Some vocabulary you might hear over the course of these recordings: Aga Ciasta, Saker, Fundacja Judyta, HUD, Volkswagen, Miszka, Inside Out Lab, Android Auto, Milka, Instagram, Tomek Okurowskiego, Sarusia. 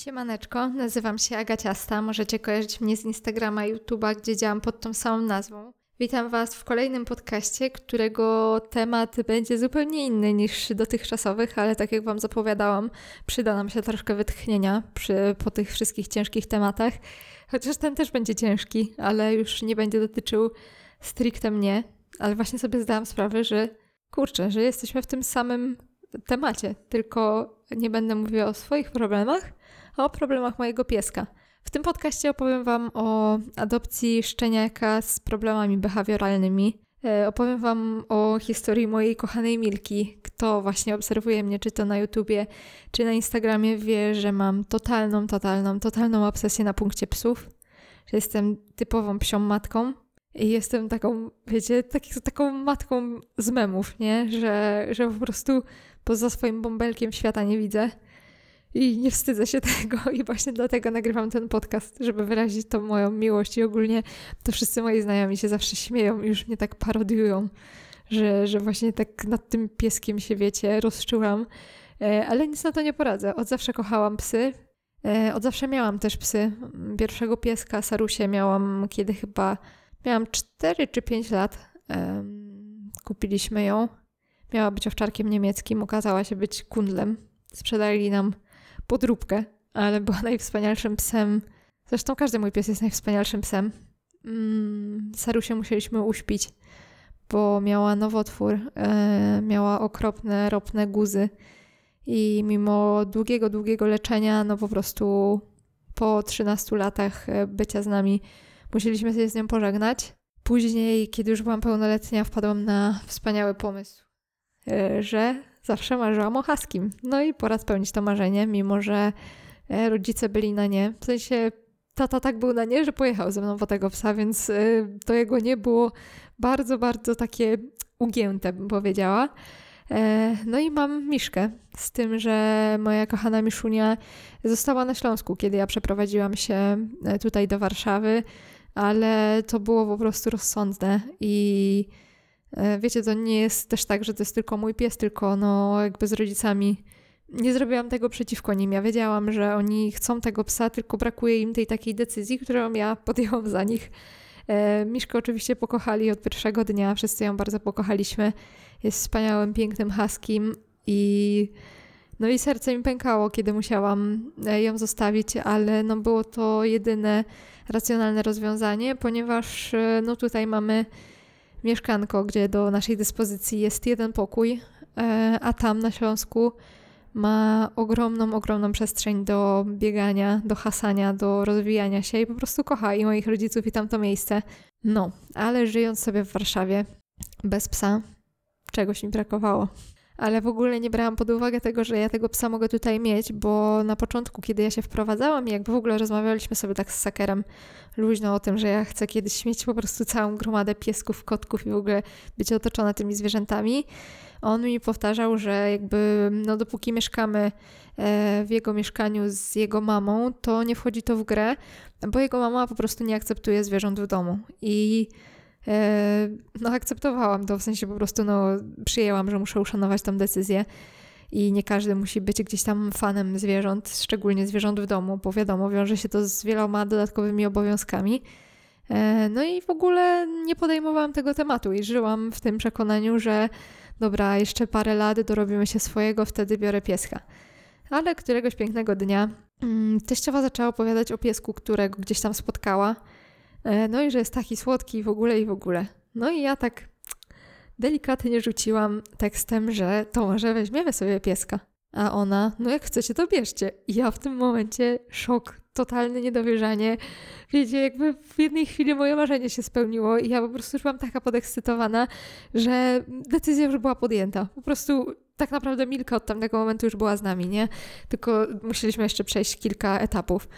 Siemaneczko, nazywam się Aga Ciasta. Możecie kojarzyć mnie z Instagrama i YouTube'a, gdzie działam pod tą samą nazwą. Witam Was w kolejnym podcaście, którego temat będzie zupełnie inny niż dotychczasowych, ale tak jak Wam zapowiadałam, przyda nam się troszkę wytchnienia po tych wszystkich ciężkich tematach. Chociaż ten też będzie ciężki, ale już nie będzie dotyczył stricte mnie. Ale właśnie sobie zdałam sprawę, że jesteśmy w tym samym temacie, tylko nie będę mówiła o swoich problemach, a o problemach mojego pieska. W tym podcaście opowiem Wam o adopcji szczeniaka z problemami behawioralnymi. Opowiem Wam o historii mojej kochanej Milki. Kto właśnie obserwuje mnie, czy to na YouTubie, czy na Instagramie, wie, że mam totalną obsesję na punkcie psów. Że jestem typową psią matką. I jestem taką, wiecie, taką matką z memów, nie? Że po prostu poza swoim bąbelkiem świata nie widzę. I nie wstydzę się tego i właśnie dlatego nagrywam ten podcast, żeby wyrazić tą moją miłość i ogólnie to wszyscy moi znajomi się zawsze śmieją i już mnie tak parodiują, że właśnie tak nad tym pieskiem się, wiecie, rozczułam, ale nic na to nie poradzę. Od zawsze kochałam psy, od zawsze miałam też psy. Pierwszego pieska, Sarusię, miałam kiedy chyba miałam 4 czy 5 lat, kupiliśmy ją. Miała być owczarkiem niemieckim, okazała się być kundlem. Sprzedali nam podróbkę, ale była najwspanialszym psem. Zresztą każdy mój pies jest najwspanialszym psem. Sarusię musieliśmy uśpić, bo miała nowotwór, miała okropne, ropne guzy i mimo długiego leczenia, no po prostu po 13 latach bycia z nami musieliśmy się z nią pożegnać. Później, kiedy już byłam pełnoletnia, wpadłam na wspaniały pomysł, że zawsze marzyłam o huskim. No i pora spełnić to marzenie, mimo że rodzice byli na nie. W sensie tata tak był na nie, że pojechał ze mną po tego psa, więc to jego nie było bardzo takie ugięte, bym powiedziała. No i mam Miszkę, z tym, że moja kochana Miszunia została na Śląsku, kiedy ja przeprowadziłam się tutaj do Warszawy, ale to było po prostu rozsądne i wiecie, to nie jest też tak, że to jest tylko mój pies, tylko no jakby z rodzicami nie zrobiłam tego przeciwko nim. Ja wiedziałam, że oni chcą tego psa, tylko brakuje im tej takiej decyzji, którą ja podjęłam za nich. Miszkę oczywiście pokochali od pierwszego dnia, wszyscy ją bardzo pokochaliśmy. Jest wspaniałym, pięknym huskim i no i serce mi pękało, kiedy musiałam ją zostawić, ale no było to jedyne racjonalne rozwiązanie, ponieważ no tutaj mamy mieszkanko, gdzie do naszej dyspozycji jest jeden pokój, a tam na Śląsku ma ogromną przestrzeń do biegania, do hasania, do rozwijania się i po prostu kocha i moich rodziców i tamto miejsce. No, ale żyjąc sobie w Warszawie bez psa, czegoś mi brakowało. Ale w ogóle nie brałam pod uwagę tego, że ja tego psa mogę tutaj mieć, bo na początku, kiedy ja się wprowadzałam, jakby w ogóle rozmawialiśmy sobie tak z Sakerem luźno o tym, że ja chcę kiedyś mieć po prostu całą gromadę piesków, kotków i w ogóle być otoczona tymi zwierzętami. On mi powtarzał, że jakby no dopóki mieszkamy w jego mieszkaniu z jego mamą, to nie wchodzi to w grę, bo jego mama po prostu nie akceptuje zwierząt w domu i no akceptowałam to, w sensie po prostu no przyjęłam, że muszę uszanować tą decyzję i nie każdy musi być gdzieś tam fanem zwierząt, szczególnie zwierząt w domu, bo wiadomo, wiąże się to z wieloma dodatkowymi obowiązkami. No i w ogóle nie podejmowałam tego tematu i żyłam w tym przekonaniu, że dobra, jeszcze parę lat dorobimy się swojego, wtedy biorę pieska. Ale któregoś pięknego dnia teściowa zaczęła opowiadać o piesku, którego gdzieś tam spotkała. No i że jest taki słodki i w ogóle. No i ja tak delikatnie rzuciłam tekstem, że to może weźmiemy sobie pieska. A ona, no jak chcecie, to bierzcie. I ja w tym momencie szok, totalne niedowierzanie. Wiecie, jakby w jednej chwili moje marzenie się spełniło i ja po prostu już byłam taka podekscytowana, że decyzja już była podjęta. Po prostu tak naprawdę Milka od tamtego momentu już była z nami, nie? Tylko musieliśmy jeszcze przejść kilka etapów.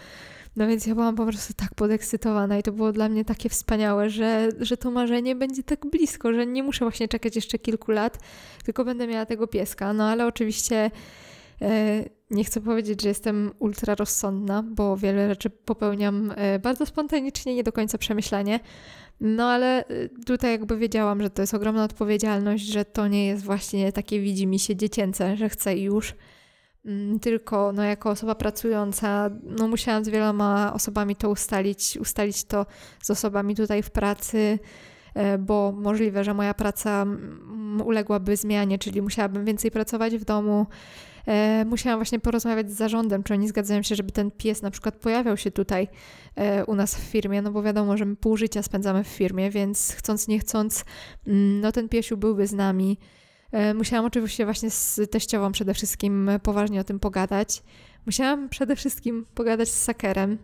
No więc ja byłam po prostu tak podekscytowana i to było dla mnie takie wspaniałe, że to marzenie będzie tak blisko, że nie muszę właśnie czekać jeszcze kilku lat, tylko będę miała tego pieska. No ale oczywiście nie chcę powiedzieć, że jestem ultra rozsądna, bo wiele rzeczy popełniam bardzo spontanicznie, nie do końca przemyślanie. No ale tutaj jakby wiedziałam, że to jest ogromna odpowiedzialność, że to nie jest właśnie takie widzi mi się dziecięce, że chcę i już. tylko no, jako osoba pracująca no, musiałam z wieloma osobami to ustalić to z osobami tutaj w pracy, bo możliwe, że moja praca uległaby zmianie, czyli musiałabym więcej pracować w domu. Musiałam właśnie porozmawiać z zarządem, czy oni zgadzają się, żeby ten pies na przykład pojawiał się tutaj u nas w firmie, no bo wiadomo, że my pół życia spędzamy w firmie, więc chcąc nie chcąc, no ten piesiu byłby z nami. Musiałam oczywiście właśnie z teściową przede wszystkim poważnie o tym pogadać. Musiałam przede wszystkim pogadać z Sakerem,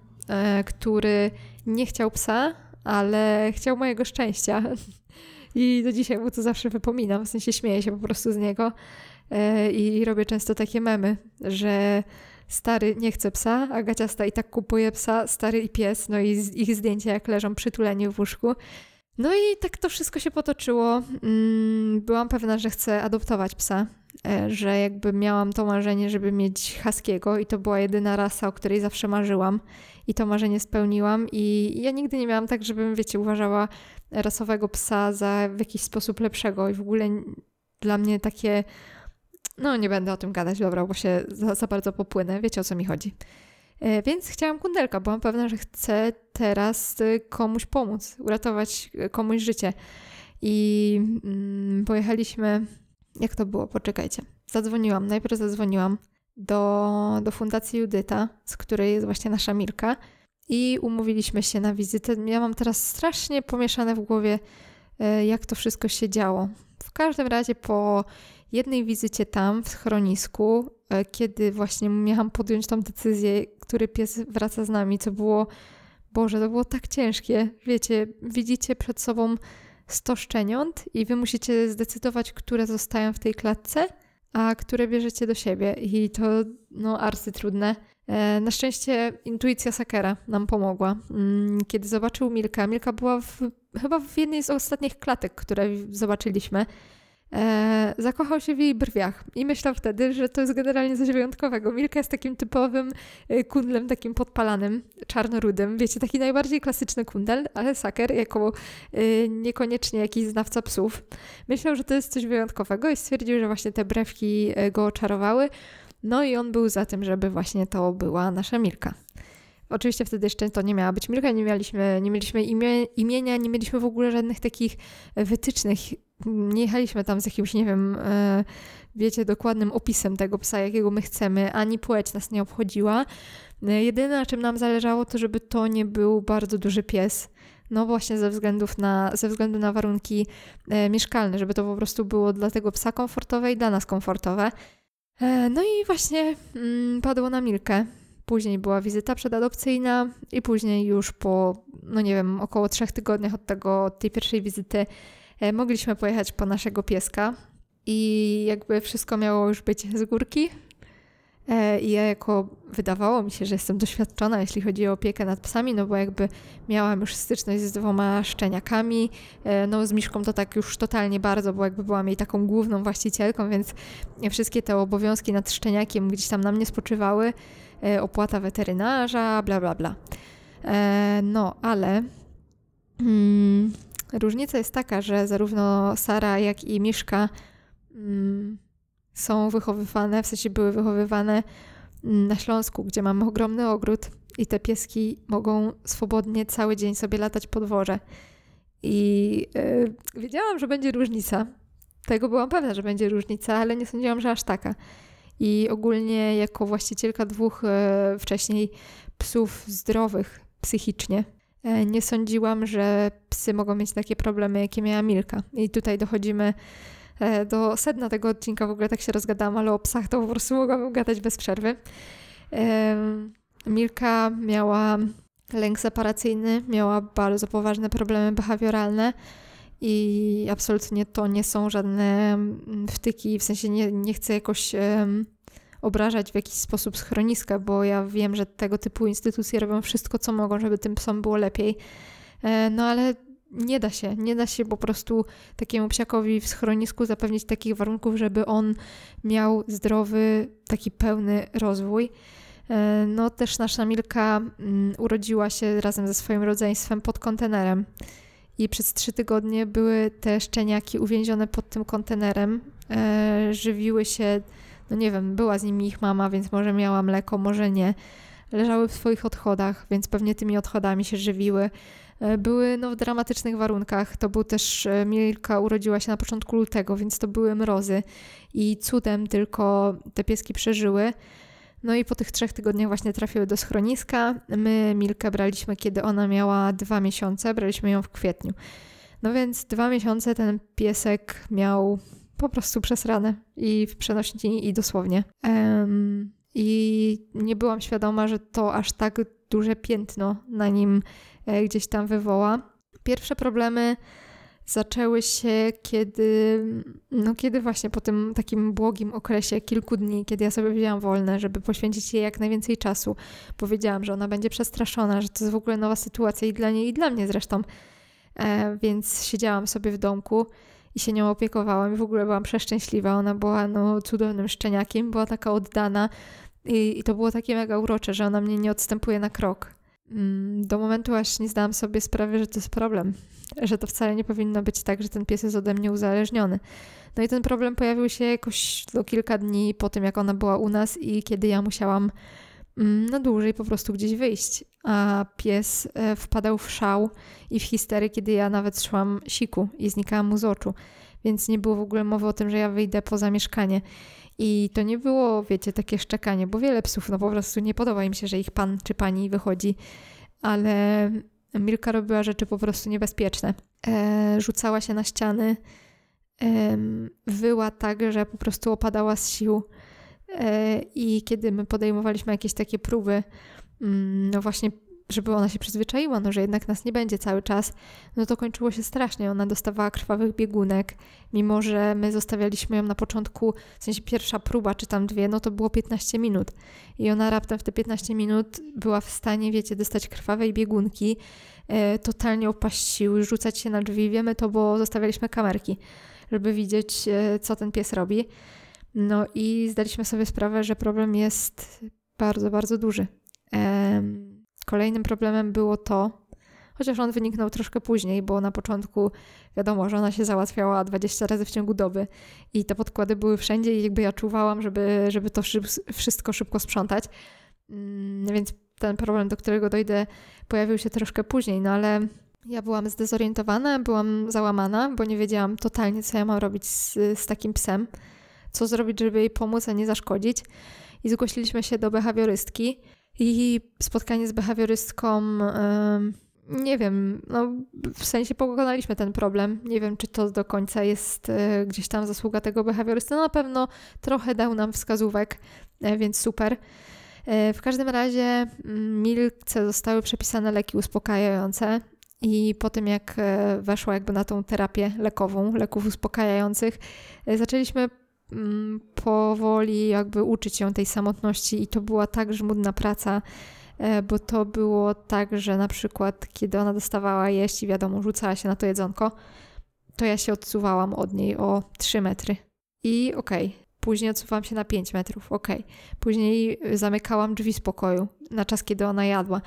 który nie chciał psa, ale chciał mojego szczęścia. I do dzisiaj mu to zawsze wypominam, w sensie śmieję się po prostu z niego. I robię często takie memy, że stary nie chce psa, Aga Ciasta i tak kupuje psa, stary i pies, no i ich zdjęcia jak leżą przytuleni w łóżku. No i tak to wszystko się potoczyło. Byłam pewna, że chcę adoptować psa, że jakby miałam to marzenie, żeby mieć husky'ego i to była jedyna rasa, o której zawsze marzyłam i to marzenie spełniłam i ja nigdy nie miałam tak, żebym, wiecie, uważała rasowego psa za w jakiś sposób lepszego i w ogóle dla mnie takie... No nie będę o tym gadać, dobra, bo się za bardzo popłynę, wiecie o co mi chodzi. Więc chciałam kundelka, byłam pewna, że chcę teraz komuś pomóc, uratować komuś życie. I pojechaliśmy, jak to było, poczekajcie. Najpierw zadzwoniłam do Fundacji Judyta, z której jest właśnie nasza Milka i umówiliśmy się na wizytę. Ja mam teraz strasznie pomieszane w głowie, jak to wszystko się działo. W każdym razie po jednej wizycie tam w schronisku, kiedy właśnie miałam podjąć tą decyzję, który pies wraca z nami, co było, Boże, to było tak ciężkie. Wiecie, widzicie przed sobą 100 szczeniąt i wy musicie zdecydować, które zostają w tej klatce, a które bierzecie do siebie i to no arcytrudne. Na szczęście intuicja Sakera nam pomogła. Kiedy zobaczył Milkę, Milka była chyba w jednej z ostatnich klatek, które zobaczyliśmy, zakochał się w jej brwiach i myślał wtedy, że to jest generalnie coś wyjątkowego. Milka jest takim typowym kundlem, takim podpalanym, czarnorudym, wiecie, taki najbardziej klasyczny kundel, ale Saker, jako niekoniecznie jakiś znawca psów, myślał, że to jest coś wyjątkowego i stwierdził, że właśnie te brewki go oczarowały, no i on był za tym, żeby właśnie to była nasza Milka. Oczywiście wtedy jeszcze to nie miała być Milka, nie mieliśmy imienia, nie mieliśmy w ogóle żadnych takich wytycznych. Nie jechaliśmy tam z jakimś, nie wiem, wiecie, dokładnym opisem tego psa, jakiego my chcemy, ani płeć nas nie obchodziła. Jedyne, na czym nam zależało, to żeby to nie był bardzo duży pies. No właśnie ze względu na warunki mieszkalne, żeby to po prostu było dla tego psa komfortowe i dla nas komfortowe. No i właśnie padło na Milkę. Później była wizyta przedadopcyjna i później już po, no nie wiem, około 3 tygodniach od tej pierwszej wizyty mogliśmy pojechać po naszego pieska i jakby wszystko miało już być z górki. I ja wydawało mi się, że jestem doświadczona, jeśli chodzi o opiekę nad psami, no bo jakby miałam już styczność z 2 szczeniakami, no z Miszką to tak już totalnie bardzo, bo jakby byłam jej taką główną właścicielką, więc wszystkie te obowiązki nad szczeniakiem gdzieś tam na mnie spoczywały, opłata weterynarza, bla bla bla. No ale... Różnica jest taka, że zarówno Sara, jak i Miszka są wychowywane, w sensie były wychowywane na Śląsku, gdzie mamy ogromny ogród i te pieski mogą swobodnie cały dzień sobie latać po dworze. I wiedziałam, że będzie różnica. Tego byłam pewna, że będzie różnica, ale nie sądziłam, że aż taka. I ogólnie jako właścicielka 2 wcześniej psów zdrowych psychicznie, nie sądziłam, że psy mogą mieć takie problemy, jakie miała Milka. I tutaj dochodzimy do sedna tego odcinka. W ogóle tak się rozgadałam, ale o psach to po prostu mogłabym gadać bez przerwy. Milka miała lęk separacyjny, miała bardzo poważne problemy behawioralne i absolutnie to nie są żadne wtyki, w sensie nie chcę jakoś obrażać w jakiś sposób schroniska, bo ja wiem, że tego typu instytucje robią wszystko, co mogą, żeby tym psom było lepiej. No ale nie da się po prostu takiemu psiakowi w schronisku zapewnić takich warunków, żeby on miał zdrowy, taki pełny rozwój. No też nasza Milka urodziła się razem ze swoim rodzeństwem pod kontenerem i przez 3 tygodnie były te szczeniaki uwięzione pod tym kontenerem, żywiły się no nie wiem, była z nimi ich mama, więc może miała mleko, może nie. Leżały w swoich odchodach, więc pewnie tymi odchodami się żywiły. Były w dramatycznych warunkach. To był też, Milka urodziła się na początku lutego, więc to były mrozy i cudem tylko te pieski przeżyły. No i po tych 3 tygodniach właśnie trafiły do schroniska. My Milkę braliśmy, kiedy ona miała 2 miesiące, braliśmy ją w kwietniu. No więc 2 miesiące ten piesek miał po prostu przesrane i w przenośni i dosłownie. I nie byłam świadoma, że to aż tak duże piętno na nim gdzieś tam wywoła. Pierwsze problemy zaczęły się, kiedy właśnie po tym takim błogim okresie kilku dni, kiedy ja sobie wzięłam wolne, żeby poświęcić jej jak najwięcej czasu. Powiedziałam, że ona będzie przestraszona, że to jest w ogóle nowa sytuacja i dla niej, i dla mnie zresztą. Więc siedziałam sobie w domku i się nią opiekowałam i w ogóle byłam przeszczęśliwa. Ona była cudownym szczeniakiem, była taka oddana i to było takie mega urocze, że ona mnie nie odstępuje na krok. Do momentu aż nie zdałam sobie sprawy, że to jest problem, że to wcale nie powinno być tak, że ten pies jest ode mnie uzależniony. No i ten problem pojawił się jakoś kilka dni po tym, jak ona była u nas i kiedy ja musiałam na dłużej po prostu gdzieś wyjść, a pies wpadał w szał i w histery, kiedy ja nawet szłam siku i znikałam mu z oczu, więc nie było w ogóle mowy o tym, że ja wyjdę poza mieszkanie. I to nie było, takie szczekanie, bo wiele psów, po prostu nie podoba im się, że ich pan czy pani wychodzi, ale Milka robiła rzeczy po prostu niebezpieczne. Rzucała się na ściany, wyła tak, że po prostu opadała z sił. I kiedy my podejmowaliśmy jakieś takie próby, właśnie, żeby ona się przyzwyczaiła, że jednak nas nie będzie cały czas, to kończyło się strasznie. Ona dostawała krwawych biegunek, mimo że my zostawialiśmy ją na początku, w sensie pierwsza próba, czy tam 2, to było 15 minut. I ona raptem w te 15 minut była w stanie, dostać krwawej biegunki, totalnie opaść sił, rzucać się na drzwi. Wiemy to, bo zostawialiśmy kamerki, żeby widzieć, co ten pies robi. No i zdaliśmy sobie sprawę, że problem jest bardzo, bardzo duży. Kolejnym problemem było to, chociaż on wyniknął troszkę później, bo na początku wiadomo, że ona się załatwiała 20 razy w ciągu doby i te podkłady były wszędzie i ja czuwałam, żeby to wszystko szybko sprzątać. Więc ten problem, do którego dojdę, pojawił się troszkę później, ale ja byłam zdezorientowana, byłam załamana, bo nie wiedziałam totalnie, co ja mam robić z takim psem. Co zrobić, żeby jej pomóc, a nie zaszkodzić. I zgłosiliśmy się do behawiorystki i spotkanie z behawiorystką, nie wiem, w sensie pokonaliśmy ten problem. Nie wiem, czy to do końca jest gdzieś tam zasługa tego behawiorysty. Na pewno trochę dał nam wskazówek, więc super. W każdym razie Milce zostały przepisane leki uspokajające i po tym, jak weszła na tą terapię lekową, leków uspokajających, zaczęliśmy powoli uczyć się tej samotności i to była tak żmudna praca, bo to było tak, że na przykład kiedy ona dostawała jeść i rzucała się na to jedzonko, to ja się odsuwałam od niej o 3 metry. I później odsuwałam się na 5 metrów, Później zamykałam drzwi z pokoju na czas, kiedy ona jadła.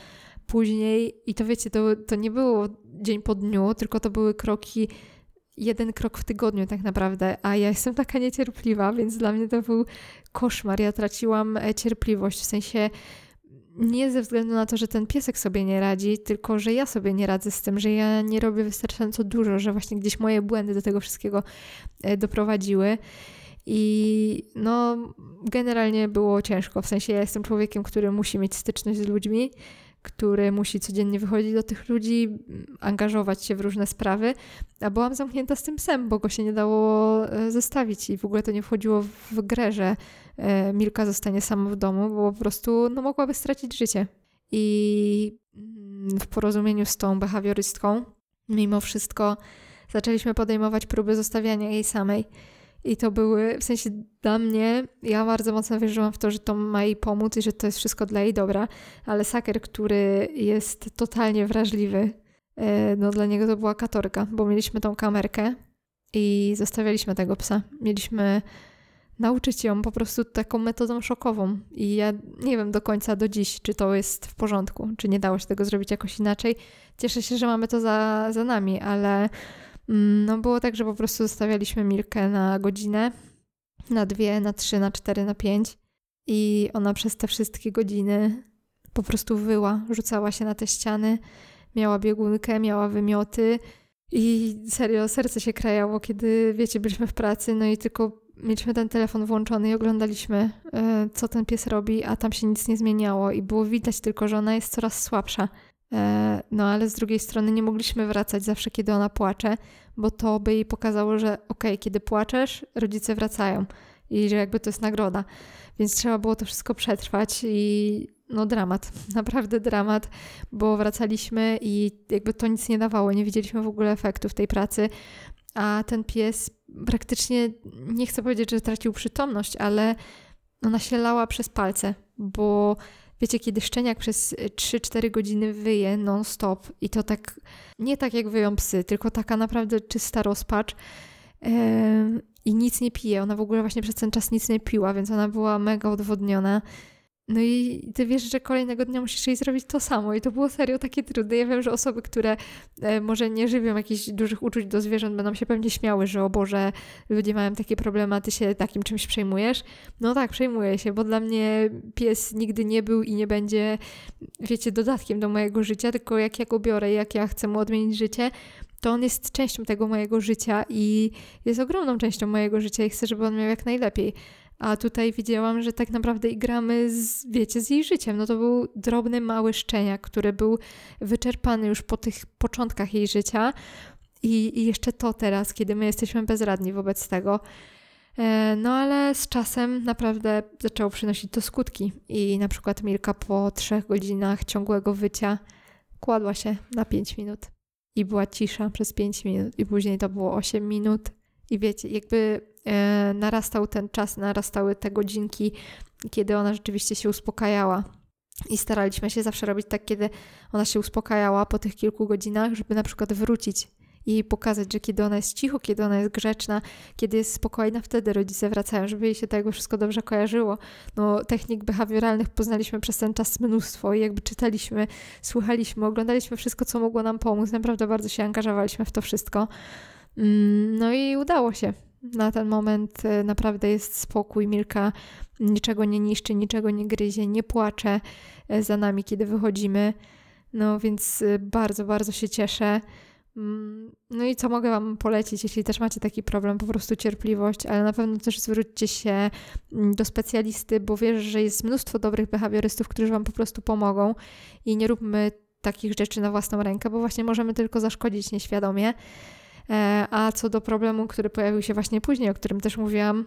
Później, i to to nie było dzień po dniu, tylko to były kroki, 1 krok w tygodniu tak naprawdę, a ja jestem taka niecierpliwa, więc dla mnie to był koszmar. Ja traciłam cierpliwość, w sensie nie ze względu na to, że ten piesek sobie nie radzi, tylko że ja sobie nie radzę z tym, że ja nie robię wystarczająco dużo, że właśnie gdzieś moje błędy do tego wszystkiego doprowadziły. I generalnie było ciężko, w sensie ja jestem człowiekiem, który musi mieć styczność z ludźmi, który musi codziennie wychodzić do tych ludzi, angażować się w różne sprawy, a byłam zamknięta z tym psem, bo go się nie dało zostawić i w ogóle to nie wchodziło w grę, że Milka zostanie sama w domu, bo po prostu mogłaby stracić życie. I w porozumieniu z tą behawiorystką mimo wszystko zaczęliśmy podejmować próby zostawiania jej samej. I to były, w sensie dla mnie, ja bardzo mocno wierzyłam w to, że to ma jej pomóc i że to jest wszystko dla jej dobra, ale Saker, który jest totalnie wrażliwy, dla niego to była katorga, bo mieliśmy tą kamerkę i zostawialiśmy tego psa. Mieliśmy nauczyć ją po prostu taką metodą szokową i ja nie wiem do końca, do dziś, czy to jest w porządku, czy nie dało się tego zrobić jakoś inaczej. Cieszę się, że mamy to za nami, ale było tak, że po prostu zostawialiśmy Milkę na godzinę na 2, na 3, na 4, na 5 i ona przez te wszystkie godziny po prostu wyła, rzucała się na te ściany, miała biegunkę, miała wymioty i serio serce się krajało, kiedy wiecie, byliśmy w pracy, no i tylko mieliśmy ten telefon włączony i oglądaliśmy, co ten pies robi, a tam się nic nie zmieniało i było widać tylko, że ona jest coraz słabsza. No ale z drugiej strony nie mogliśmy wracać zawsze, kiedy ona płacze, bo to by jej pokazało, że okej, kiedy płaczesz, rodzice wracają i że jakby to jest nagroda. Więc trzeba było to wszystko przetrwać i no dramat, naprawdę dramat, bo wracaliśmy i jakby to nic nie dawało, nie widzieliśmy w ogóle efektów tej pracy, a ten pies praktycznie, nie chcę powiedzieć, że tracił przytomność, ale ona się lała przez palce, bo wiecie, kiedy szczeniak przez 3-4 godziny wyje non-stop i to tak, nie tak jak wyją psy, tylko taka naprawdę czysta rozpacz i nic nie pije. Ona w ogóle właśnie przez ten czas nic nie piła, więc ona była mega odwodniona. No i ty wiesz, że kolejnego dnia musisz jej zrobić to samo i to było serio takie trudne. Ja wiem, że osoby, które może nie żywią jakichś dużych uczuć do zwierząt, będą się pewnie śmiały, że o Boże, ludzie mają takie problemy, a ty się takim czymś przejmujesz. No tak, przejmuję się, bo dla mnie pies nigdy nie był i nie będzie, wiecie, dodatkiem do mojego życia, tylko jak ja go biorę, jak ja chcę mu odmienić życie, to on jest częścią tego mojego życia i jest ogromną częścią mojego życia i chcę, żeby on miał jak najlepiej. A tutaj widziałam, że tak naprawdę igramy z, wiecie, z jej życiem. No to był drobny, mały szczeniak, który był wyczerpany już po tych początkach jej życia. I jeszcze to teraz, kiedy my jesteśmy bezradni wobec tego. No ale z czasem naprawdę zaczęło przynosić to skutki. I na przykład Milka po 3 godzinach ciągłego wycia kładła się na 5 minut. I była cisza przez 5 minut. I później to było 8 minut. I wiecie, jakby narastał ten czas, narastały te godzinki, kiedy ona rzeczywiście się uspokajała. I staraliśmy się zawsze robić tak, kiedy ona się uspokajała po tych kilku godzinach, żeby na przykład wrócić i jej pokazać, że kiedy ona jest cicho, kiedy ona jest grzeczna, kiedy jest spokojna, wtedy rodzice wracają, żeby jej się tego wszystko dobrze kojarzyło. No, technik behawioralnych poznaliśmy przez ten czas mnóstwo i jakby czytaliśmy, słuchaliśmy, oglądaliśmy wszystko, co mogło nam pomóc. Naprawdę bardzo się angażowaliśmy w to wszystko. No i udało się. Na ten moment naprawdę jest spokój. Milka niczego nie niszczy, niczego nie gryzie, nie płacze za nami, kiedy wychodzimy. No więc bardzo, bardzo się cieszę. No i co mogę Wam polecić, jeśli też macie taki problem, po prostu cierpliwość, ale na pewno też zwróćcie się do specjalisty, bo wierzę, że jest mnóstwo dobrych behawiorystów, którzy Wam po prostu pomogą i nie róbmy takich rzeczy na własną rękę, bo właśnie możemy tylko zaszkodzić nieświadomie. A co do problemu, który pojawił się właśnie później, o którym też mówiłam,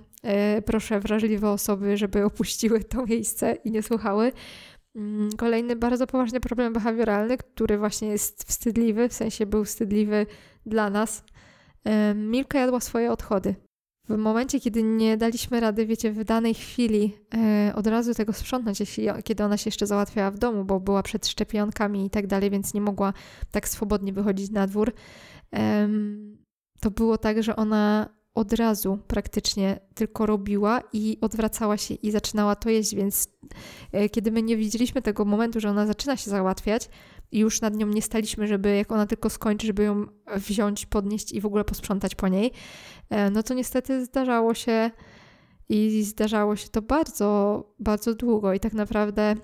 proszę wrażliwe osoby, żeby opuściły to miejsce i nie słuchały. Kolejny bardzo poważny problem behawioralny, który właśnie jest wstydliwy, w sensie był wstydliwy dla nas. Milka jadła swoje odchody. W momencie, kiedy nie daliśmy rady, wiecie, w danej chwili od razu tego sprzątnąć, kiedy ona się jeszcze załatwiała w domu, bo była przed szczepionkami i tak dalej, więc nie mogła tak swobodnie wychodzić na dwór, to było tak, że ona od razu praktycznie tylko robiła i odwracała się i zaczynała to jeść, więc kiedy my nie widzieliśmy tego momentu, że ona zaczyna się załatwiać i już nad nią nie staliśmy, żeby jak ona tylko skończy, żeby ją wziąć, podnieść i w ogóle posprzątać po niej, no to niestety zdarzało się i zdarzało się to bardzo, bardzo długo i tak naprawdę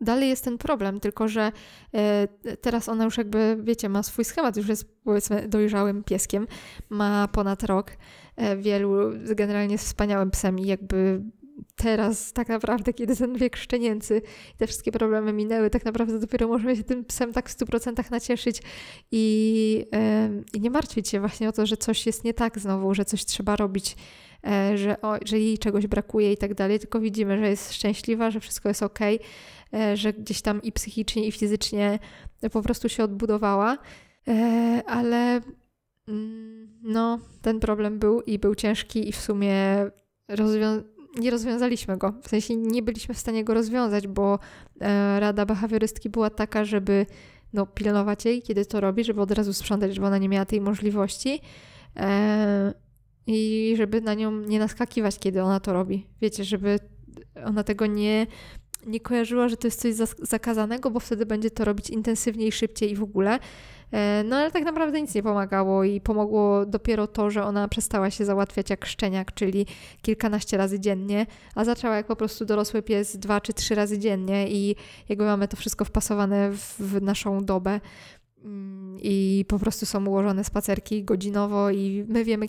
dalej jest ten problem, tylko że teraz ona już jakby, wiecie, ma swój schemat, już jest powiedzmy dojrzałym pieskiem, ma ponad rok, generalnie jest wspaniałym psem i jakby teraz tak naprawdę, kiedy ten wiek szczenięcy i te wszystkie problemy minęły, tak naprawdę dopiero możemy się tym psem tak w 100% nacieszyć i nie martwić się właśnie o to, że coś jest nie tak znowu, że coś trzeba robić, że jej czegoś brakuje i tak dalej, tylko widzimy, że jest szczęśliwa, że wszystko jest okej, że gdzieś tam i psychicznie, i fizycznie po prostu się odbudowała, ale no, ten problem był i był ciężki i w sumie nie rozwiązaliśmy go. W sensie nie byliśmy w stanie go rozwiązać, bo rada behawiorystki była taka, żeby no, pilnować jej, kiedy to robi, żeby od razu sprzątać, żeby ona nie miała tej możliwości i żeby na nią nie naskakiwać, kiedy ona to robi. Wiecie, żeby ona tego nie nie kojarzyła, że to jest coś zakazanego, bo wtedy będzie to robić intensywniej, szybciej i w ogóle. No ale tak naprawdę nic nie pomagało i pomogło dopiero to, że ona przestała się załatwiać jak szczeniak, czyli kilkanaście razy dziennie, a zaczęła jak po prostu dorosły pies 2 czy 3 razy dziennie i jakby mamy to wszystko wpasowane w naszą dobę. I po prostu są ułożone spacerki godzinowo i my wiemy,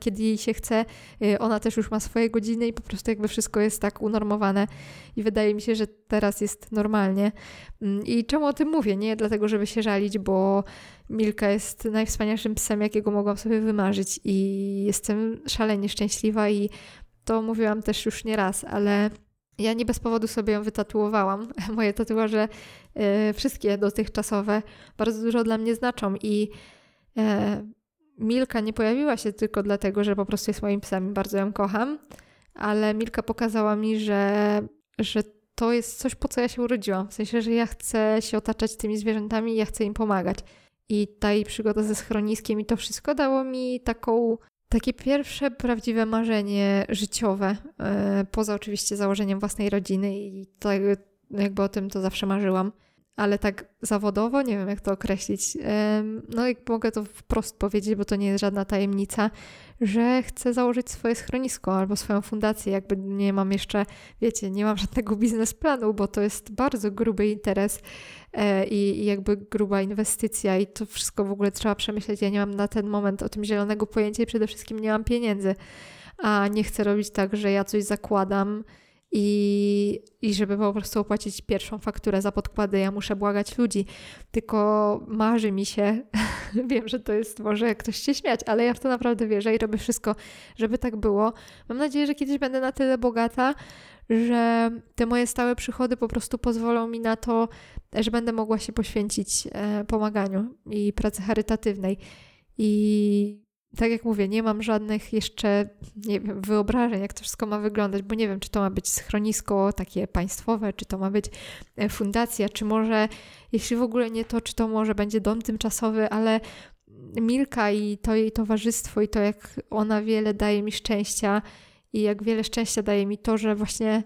kiedy jej się chce. Ona też już ma swoje godziny i po prostu jakby wszystko jest tak unormowane i wydaje mi się, że teraz jest normalnie. I czemu o tym mówię? Nie dlatego, żeby się żalić, bo Milka jest najwspanialszym psem, jakiego mogłam sobie wymarzyć i jestem szalenie szczęśliwa i to mówiłam też już nieraz, ale... Ja nie bez powodu sobie ją wytatuowałam. Moje tatuaże, wszystkie dotychczasowe, bardzo dużo dla mnie znaczą i Milka nie pojawiła się tylko dlatego, że po prostu jest moim psem, bardzo ją kocham, ale Milka pokazała mi, że to jest coś, po co ja się urodziłam. W sensie, że ja chcę się otaczać tymi zwierzętami i ja chcę im pomagać. I ta jej przygoda ze schroniskiem i to wszystko dało mi takie pierwsze prawdziwe marzenie życiowe, poza oczywiście założeniem własnej rodziny i tak jakby o tym to zawsze marzyłam, ale tak zawodowo, nie wiem jak to określić, no jak mogę to wprost powiedzieć, bo to nie jest żadna tajemnica, że chcę założyć swoje schronisko albo swoją fundację, jakby nie mam jeszcze, wiecie, nie mam żadnego biznesplanu, bo to jest bardzo gruby interes i jakby gruba inwestycja i to wszystko w ogóle trzeba przemyśleć. Ja nie mam na ten moment o tym zielonego pojęcia i przede wszystkim nie mam pieniędzy, a nie chcę robić tak, że ja coś zakładam i żeby po prostu opłacić pierwszą fakturę za podkłady, ja muszę błagać ludzi, tylko marzy mi się, wiem, że to jest może jak ktoś się śmiać, ale ja w to naprawdę wierzę i robię wszystko, żeby tak było. Mam nadzieję, że kiedyś będę na tyle bogata, że te moje stałe przychody po prostu pozwolą mi na to, że będę mogła się poświęcić pomaganiu i pracy charytatywnej. I tak jak mówię, nie mam żadnych jeszcze, nie wiem, wyobrażeń, jak to wszystko ma wyglądać, bo nie wiem, czy to ma być schronisko takie państwowe, czy to ma być fundacja, czy może, jeśli w ogóle nie to, czy to może będzie dom tymczasowy, ale Milka i to jej towarzystwo i to, jak ona wiele daje mi szczęścia i jak wiele szczęścia daje mi to, że właśnie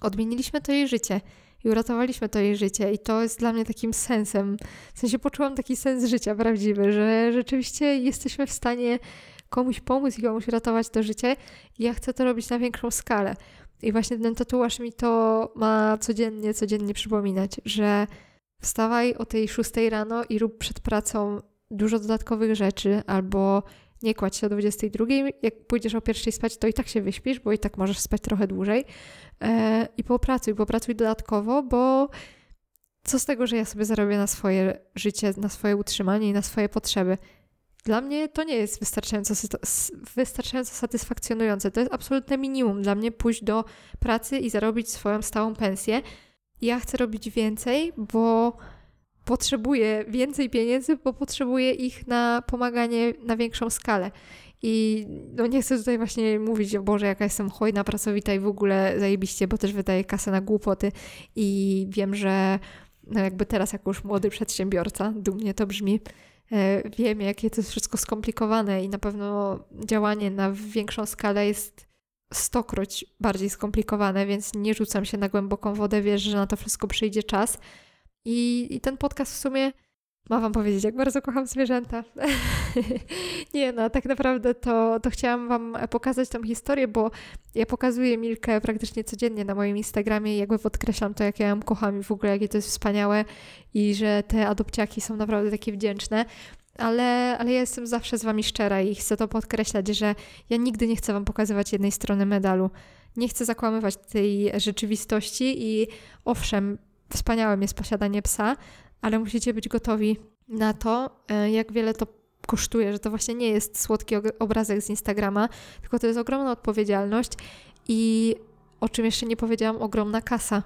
odmieniliśmy to jej życie i uratowaliśmy to jej życie i to jest dla mnie takim sensem. W sensie poczułam taki sens życia prawdziwy, że rzeczywiście jesteśmy w stanie komuś pomóc i komuś ratować to życie i ja chcę to robić na większą skalę. I właśnie ten tatuaż mi to ma codziennie przypominać, że wstawaj o tej 6 rano i rób przed pracą dużo dodatkowych rzeczy albo nie kładź się o 22, jak pójdziesz o 1 spać, to i tak się wyśpisz, bo i tak możesz spać trochę dłużej i popracuj dodatkowo, bo co z tego, że ja sobie zarobię na swoje życie, na swoje utrzymanie i na swoje potrzeby. Dla mnie to nie jest wystarczająco satysfakcjonujące. To jest absolutne minimum dla mnie pójść do pracy i zarobić swoją stałą pensję. Ja chcę robić więcej, bo potrzebuję więcej pieniędzy, bo potrzebuję ich na pomaganie na większą skalę. I no nie chcę tutaj właśnie mówić, o Boże, jaka jestem hojna, pracowita i w ogóle zajebiście, bo też wydaję kasę na głupoty i wiem, że no jakby teraz jako już młody przedsiębiorca, dumnie to brzmi, wiem, jakie to jest wszystko skomplikowane i na pewno działanie na większą skalę jest 100-kroć bardziej skomplikowane, więc nie rzucam się na głęboką wodę, wierzę, że na to wszystko przyjdzie czas. I ten podcast w sumie ma wam powiedzieć, jak bardzo kocham zwierzęta. Nie no, tak naprawdę to chciałam wam pokazać tą historię, bo ja pokazuję Milkę praktycznie codziennie na moim Instagramie i jakby podkreślam to, jak ja ją kocham i w ogóle jakie to jest wspaniałe i że te adopciaki są naprawdę takie wdzięczne. Ale ja jestem zawsze z wami szczera i chcę to podkreślać, że ja nigdy nie chcę wam pokazywać jednej strony medalu. Nie chcę zakłamywać tej rzeczywistości i owszem, wspaniałym jest posiadanie psa, ale musicie być gotowi na to, jak wiele to kosztuje, że to właśnie nie jest słodki obrazek z Instagrama, tylko to jest ogromna odpowiedzialność i o czym jeszcze nie powiedziałam, ogromna kasa.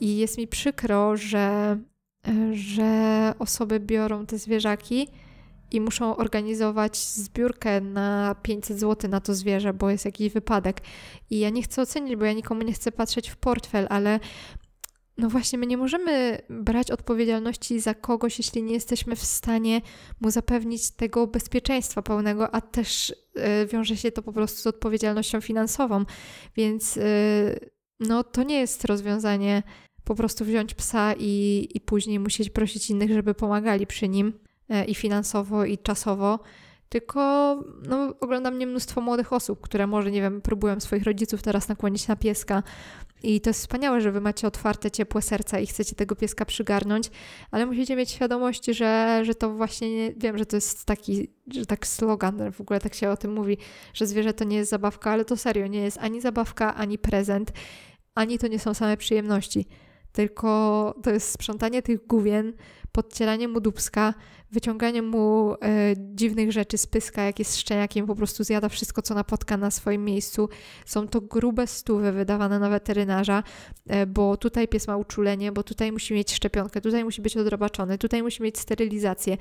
I jest mi przykro, że osoby biorą te zwierzaki i muszą organizować zbiórkę na 500 zł na to zwierzę, bo jest jakiś wypadek. I ja nie chcę ocenić, bo ja nikomu nie chcę patrzeć w portfel, ale no właśnie, my nie możemy brać odpowiedzialności za kogoś, jeśli nie jesteśmy w stanie mu zapewnić tego bezpieczeństwa pełnego, a też wiąże się to po prostu z odpowiedzialnością finansową, więc no to nie jest rozwiązanie po prostu wziąć psa i później musieć prosić innych, żeby pomagali przy nim i finansowo, i czasowo. Tylko no, ogląda mnie mnóstwo młodych osób, które może, nie wiem, próbują swoich rodziców teraz nakłonić na pieska. I to jest wspaniałe, że wy macie otwarte, ciepłe serca i chcecie tego pieska przygarnąć, ale musicie mieć świadomość, że to właśnie, nie, wiem, że to jest taki, że tak slogan, w ogóle tak się o tym mówi, że zwierzę to nie jest zabawka, ale to serio, nie jest ani zabawka, ani prezent, ani to nie są same przyjemności. Tylko to jest sprzątanie tych główien, podcieranie mu dupska, wyciąganie mu dziwnych rzeczy z pyska, jak jest szczeniakiem, po prostu zjada wszystko, co napotka na swoim miejscu. Są to grube stówy wydawane na weterynarza, bo tutaj pies ma uczulenie, bo tutaj musi mieć szczepionkę, tutaj musi być odrobaczony, tutaj musi mieć sterylizację,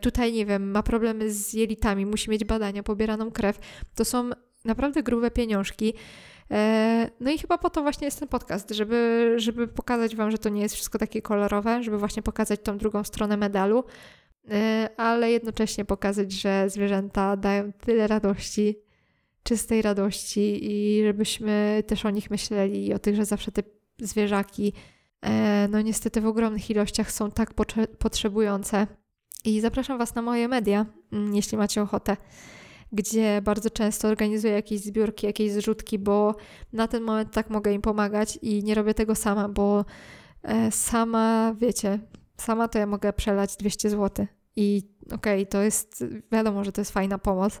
tutaj, nie wiem, ma problemy z jelitami, musi mieć badania, pobieraną krew. To są naprawdę grube pieniążki. No i chyba po to właśnie jest ten podcast, żeby pokazać wam, że to nie jest wszystko takie kolorowe, żeby właśnie pokazać tą drugą stronę medalu, ale jednocześnie pokazać, że zwierzęta dają tyle radości, czystej radości i żebyśmy też o nich myśleli i o tych, że zawsze te zwierzaki no niestety w ogromnych ilościach są tak potrzebujące. I zapraszam was na moje media, jeśli macie ochotę, gdzie bardzo często organizuję jakieś zbiórki, jakieś zrzutki, bo na ten moment tak mogę im pomagać i nie robię tego sama, bo sama, wiecie, sama to ja mogę przelać 200 zł. I okej, to jest, wiadomo, że to jest fajna pomoc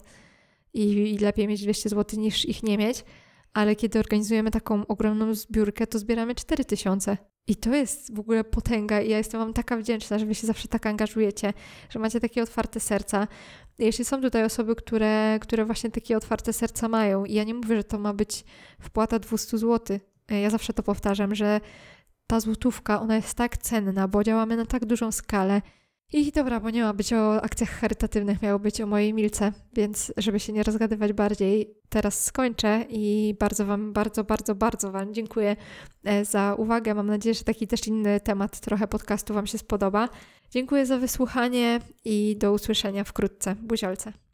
i lepiej mieć 200 zł niż ich nie mieć, ale kiedy organizujemy taką ogromną zbiórkę, to zbieramy 4000 i to jest w ogóle potęga i ja jestem wam taka wdzięczna, że wy się zawsze tak angażujecie, że macie takie otwarte serca. Jeśli są tutaj osoby, które właśnie takie otwarte serca mają i ja nie mówię, że to ma być wpłata 200 zł. Ja zawsze to powtarzam, że ta złotówka, ona jest tak cenna, bo działamy na tak dużą skalę. I dobra, bo nie ma być o akcjach charytatywnych, miało być o mojej Milce, więc żeby się nie rozgadywać bardziej, teraz skończę i bardzo wam, bardzo wam dziękuję za uwagę. Mam nadzieję, że taki też inny temat trochę podcastu wam się spodoba. Dziękuję za wysłuchanie i do usłyszenia wkrótce. Buziolce.